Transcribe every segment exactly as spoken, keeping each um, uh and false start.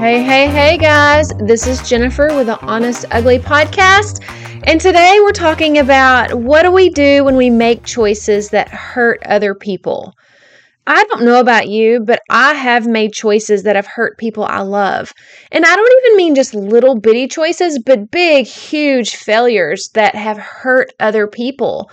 Hey, hey, hey guys, this is Jennifer with the Honest Ugly Podcast, and today we're talking about what do we do when we make choices that hurt other people. I don't know about you, but I have made choices that have hurt people I love. And I don't even mean just little bitty choices, but big, huge failures that have hurt other people.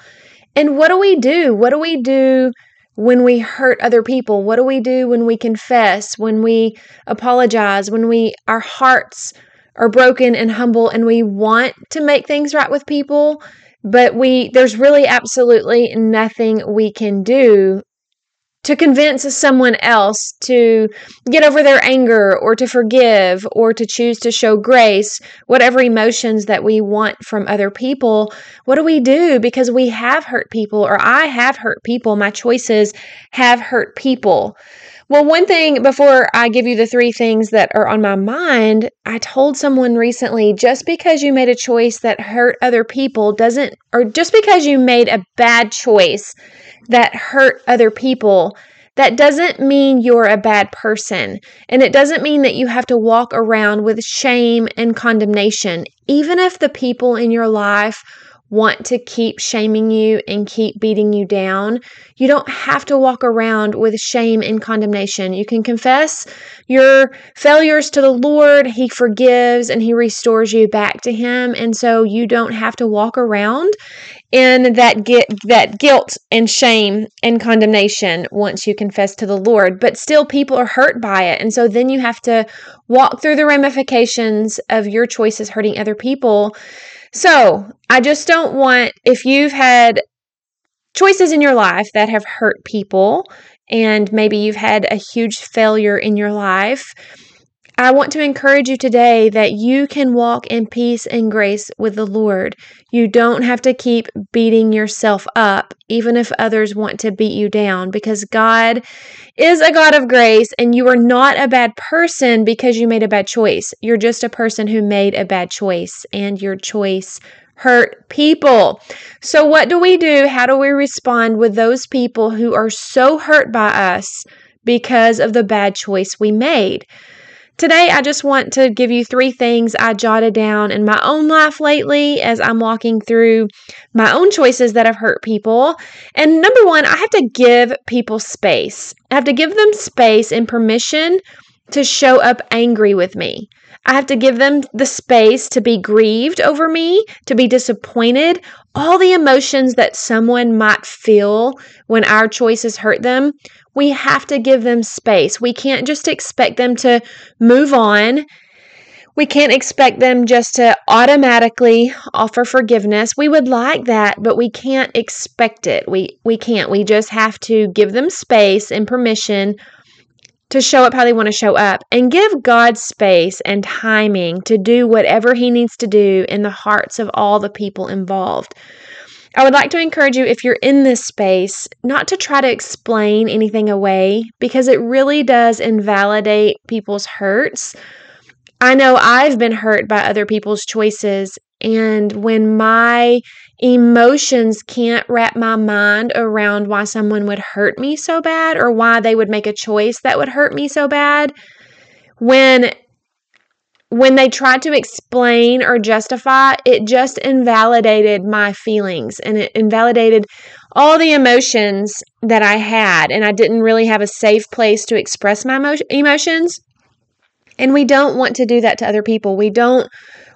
And what do we do? What do we do when we hurt other people? What do we do when we confess, when we apologize, when we our hearts are broken and humble and we want to make things right with people, but we there's really absolutely nothing we can do to convince someone else to get over their anger or to forgive or to choose to show grace, whatever emotions that we want from other people? What do we do? Because we have hurt people, or I have hurt people. My choices have hurt people. Well, one thing before I give you the three things that are on my mind, I told someone recently, just because you made a choice that hurt other people doesn't, or just because you made a bad choice that hurt other people, that doesn't mean you're a bad person. And it doesn't mean that you have to walk around with shame and condemnation. Even if the people in your life want to keep shaming you and keep beating you down, you don't have to walk around with shame and condemnation. You can confess your failures to the Lord. He forgives and He restores you back to Him. And so you don't have to walk around in that get, that guilt and shame and condemnation once you confess to the Lord. But still, people are hurt by it. And so then you have to walk through the ramifications of your choices hurting other people. So I just don't want, if you've had choices in your life that have hurt people, and maybe you've had a huge failure in your life, I want to encourage you today that you can walk in peace and grace with the Lord. You don't have to keep beating yourself up, even if others want to beat you down, because God is a God of grace, and you are not a bad person because you made a bad choice. You're just a person who made a bad choice, and your choice hurt people. So what do we do? How do we respond with those people who are so hurt by us because of the bad choice we made? Today, I just want to give you three things I jotted down in my own life lately as I'm walking through my own choices that have hurt people. And number one, I have to give people space. I have to give them space and permission to show up angry with me. I have to give them the space to be grieved over me, to be disappointed, all the emotions that someone might feel when our choices hurt them. We have to give them space. We can't just expect them to move on. We can't expect them just to automatically offer forgiveness. We would like that, but we can't expect it. We we can't. We just have to give them space and permission to show up how they want to show up, and give God space and timing to do whatever He needs to do in the hearts of all the people involved. I would like to encourage you, if you're in this space, not to try to explain anything away, because it really does invalidate people's hurts. I know I've been hurt by other people's choices, and when my emotions can't wrap my mind around why someone would hurt me so bad, or why they would make a choice that would hurt me so bad, when When they tried to explain or justify, it just invalidated my feelings, and it invalidated all the emotions that I had, and I didn't really have a safe place to express my emo- emotions. And we don't want to do that to other people. We don't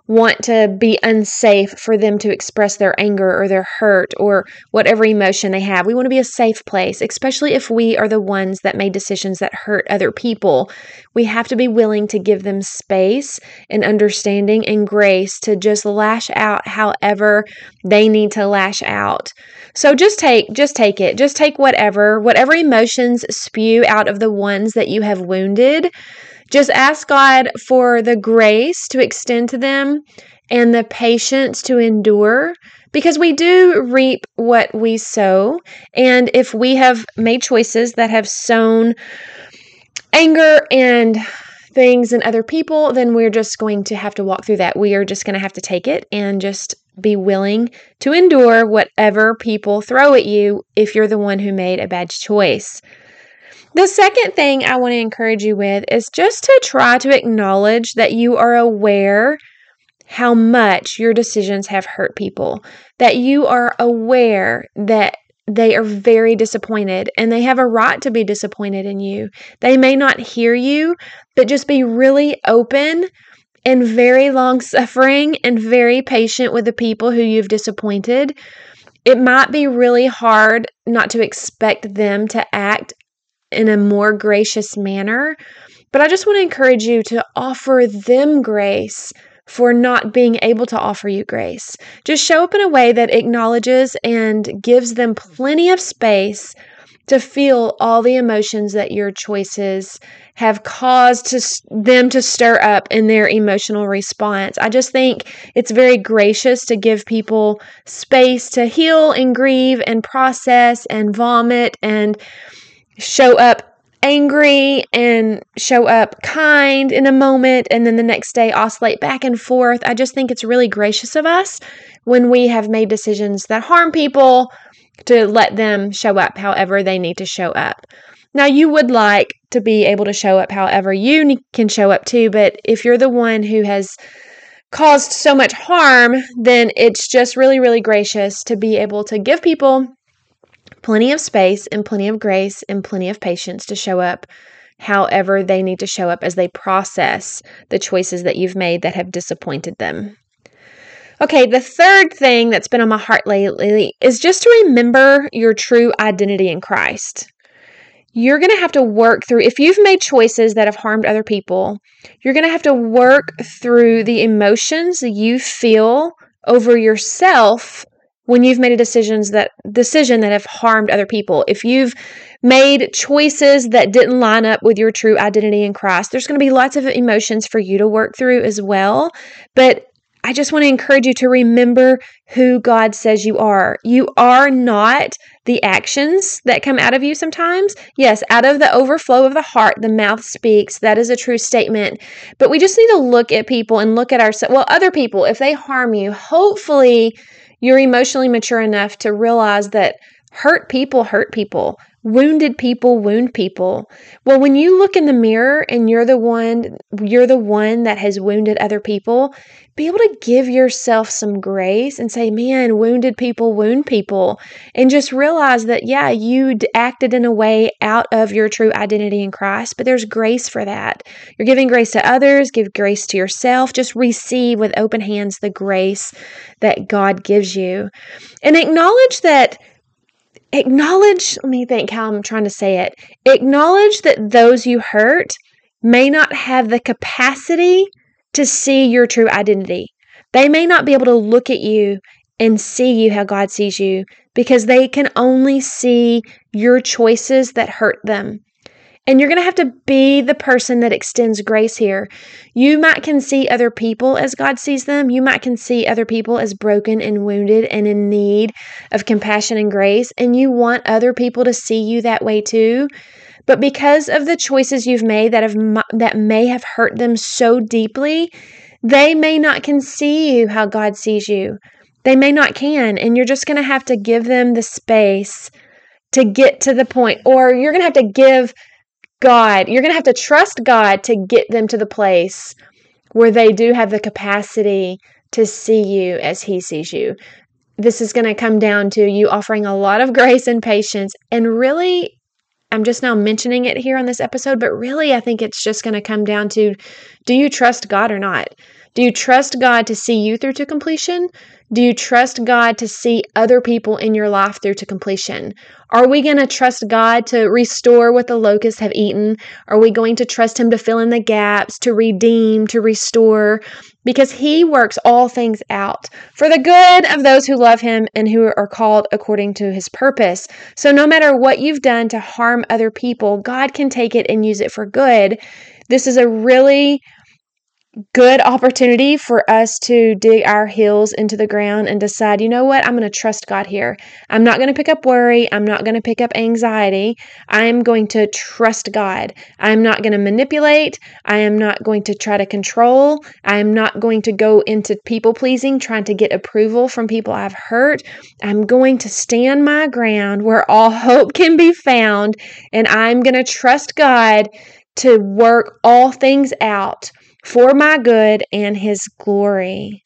want to be unsafe for them to express their anger or their hurt or whatever emotion they have. We want to be a safe place, especially if we are the ones that made decisions that hurt other people. We have to be willing to give them space and understanding and grace to just lash out however they need to lash out. So just take, just take it. Just take whatever, whatever emotions spew out of the ones that you have wounded. Just ask God for the grace to extend to them and the patience to endure, because we do reap what we sow. And if we have made choices that have sown anger and things in other people, then we're just going to have to walk through that. We are just going to have to take it and just be willing to endure whatever people throw at you if you're the one who made a bad choice. The second thing I want to encourage you with is just to try to acknowledge that you are aware how much your decisions have hurt people, that you are aware that they are very disappointed and they have a right to be disappointed in you. They may not hear you, but just be really open and very long-suffering and very patient with the people who you've disappointed. It might be really hard not to expect them to act in a more gracious manner, but I just want to encourage you to offer them grace for not being able to offer you grace. Just show up in a way that acknowledges and gives them plenty of space to feel all the emotions that your choices have caused to them to stir up in their emotional response. I just think it's very gracious to give people space to heal and grieve and process and vomit and show up angry and show up kind in a moment, and then the next day oscillate back and forth. I just think it's really gracious of us when we have made decisions that harm people to let them show up however they need to show up. Now, you would like to be able to show up however you can show up too, but if you're the one who has caused so much harm, then it's just really, really gracious to be able to give people plenty of space and plenty of grace and plenty of patience to show up however they need to show up as they process the choices that you've made that have disappointed them. Okay, the third thing that's been on my heart lately is just to remember your true identity in Christ. You're going to have to work through, if you've made choices that have harmed other people, you're going to have to work through the emotions that you feel over yourself when you've made a decisions that decision that have harmed other people. If you've made choices that didn't line up with your true identity in Christ, there's going to be lots of emotions for you to work through as well. But I just want to encourage you to remember who God says you are. You are not the actions that come out of you sometimes. Yes, out of the overflow of the heart, the mouth speaks. That is a true statement. But we just need to look at people and look at ourselves. Well, other people, if they harm you, hopefully you're emotionally mature enough to realize that hurt people hurt people. Wounded people wound people. Well, when you look in the mirror and you're the one, you're the one that has wounded other people, be able to give yourself some grace and say, man, wounded people wound people. And just realize that, yeah, you acted in a way out of your true identity in Christ, but there's grace for that. You're giving grace to others, give grace to yourself. Just receive with open hands the grace that God gives you. And acknowledge that Acknowledge, let me think how I'm trying to say it. Acknowledge that those you hurt may not have the capacity to see your true identity. They may not be able to look at you and see you how God sees you because they can only see your choices that hurt them. And you're going to have to be the person that extends grace here. You might can see other people as God sees them. You might can see other people as broken and wounded and in need of compassion and grace. And you want other people to see you that way too. But because of the choices you've made that have that may have hurt them so deeply, they may not can see you how God sees you. They may not can. And you're just going to have to give them the space to get to the point. Or you're going to have to give God, you're going to have to trust God to get them to the place where they do have the capacity to see you as He sees you. This is going to come down to you offering a lot of grace and patience. And really, I'm just now mentioning it here on this episode, but really I think it's just going to come down to, do you trust God or not? Do you trust God to see you through to completion? Do you trust God to see other people in your life through to completion? Are we going to trust God to restore what the locusts have eaten? Are we going to trust Him to fill in the gaps, to redeem, to restore? Because He works all things out for the good of those who love Him and who are called according to His purpose. So no matter what you've done to harm other people, God can take it and use it for good. This is a really good opportunity for us to dig our heels into the ground and decide, you know what, I'm going to trust God here. I'm not going to pick up worry. I'm not going to pick up anxiety. I'm going to trust God. I'm not going to manipulate. I am not going to try to control. I am not going to go into people pleasing, trying to get approval from people I've hurt. I'm going to stand my ground where all hope can be found, and I'm going to trust God to work all things out for my good and His glory.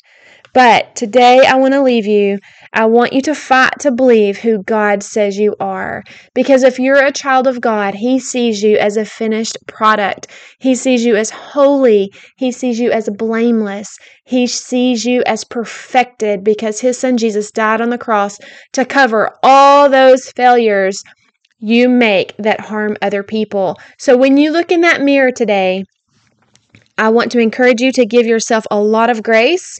But today I want to leave you. I want you to fight to believe who God says you are. Because if you're a child of God, He sees you as a finished product. He sees you as holy. He sees you as blameless. He sees you as perfected because His Son Jesus died on the cross to cover all those failures you make that harm other people. So when you look in that mirror today, I want to encourage you to give yourself a lot of grace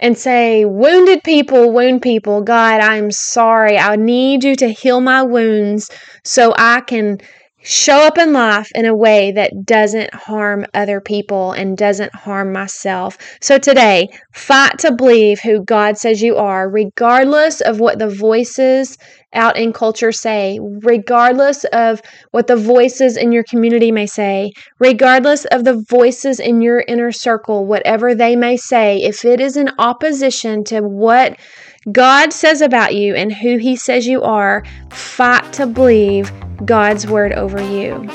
and say, wounded people, wound people. God, I'm sorry. I need you to heal my wounds so I can show up in life in a way that doesn't harm other people and doesn't harm myself. So today, fight to believe who God says you are, regardless of what the voices out in culture say, regardless of what the voices in your community may say, regardless of the voices in your inner circle, whatever they may say, if it is in opposition to what God says about you and who He says you are, fight to believe God's word over you.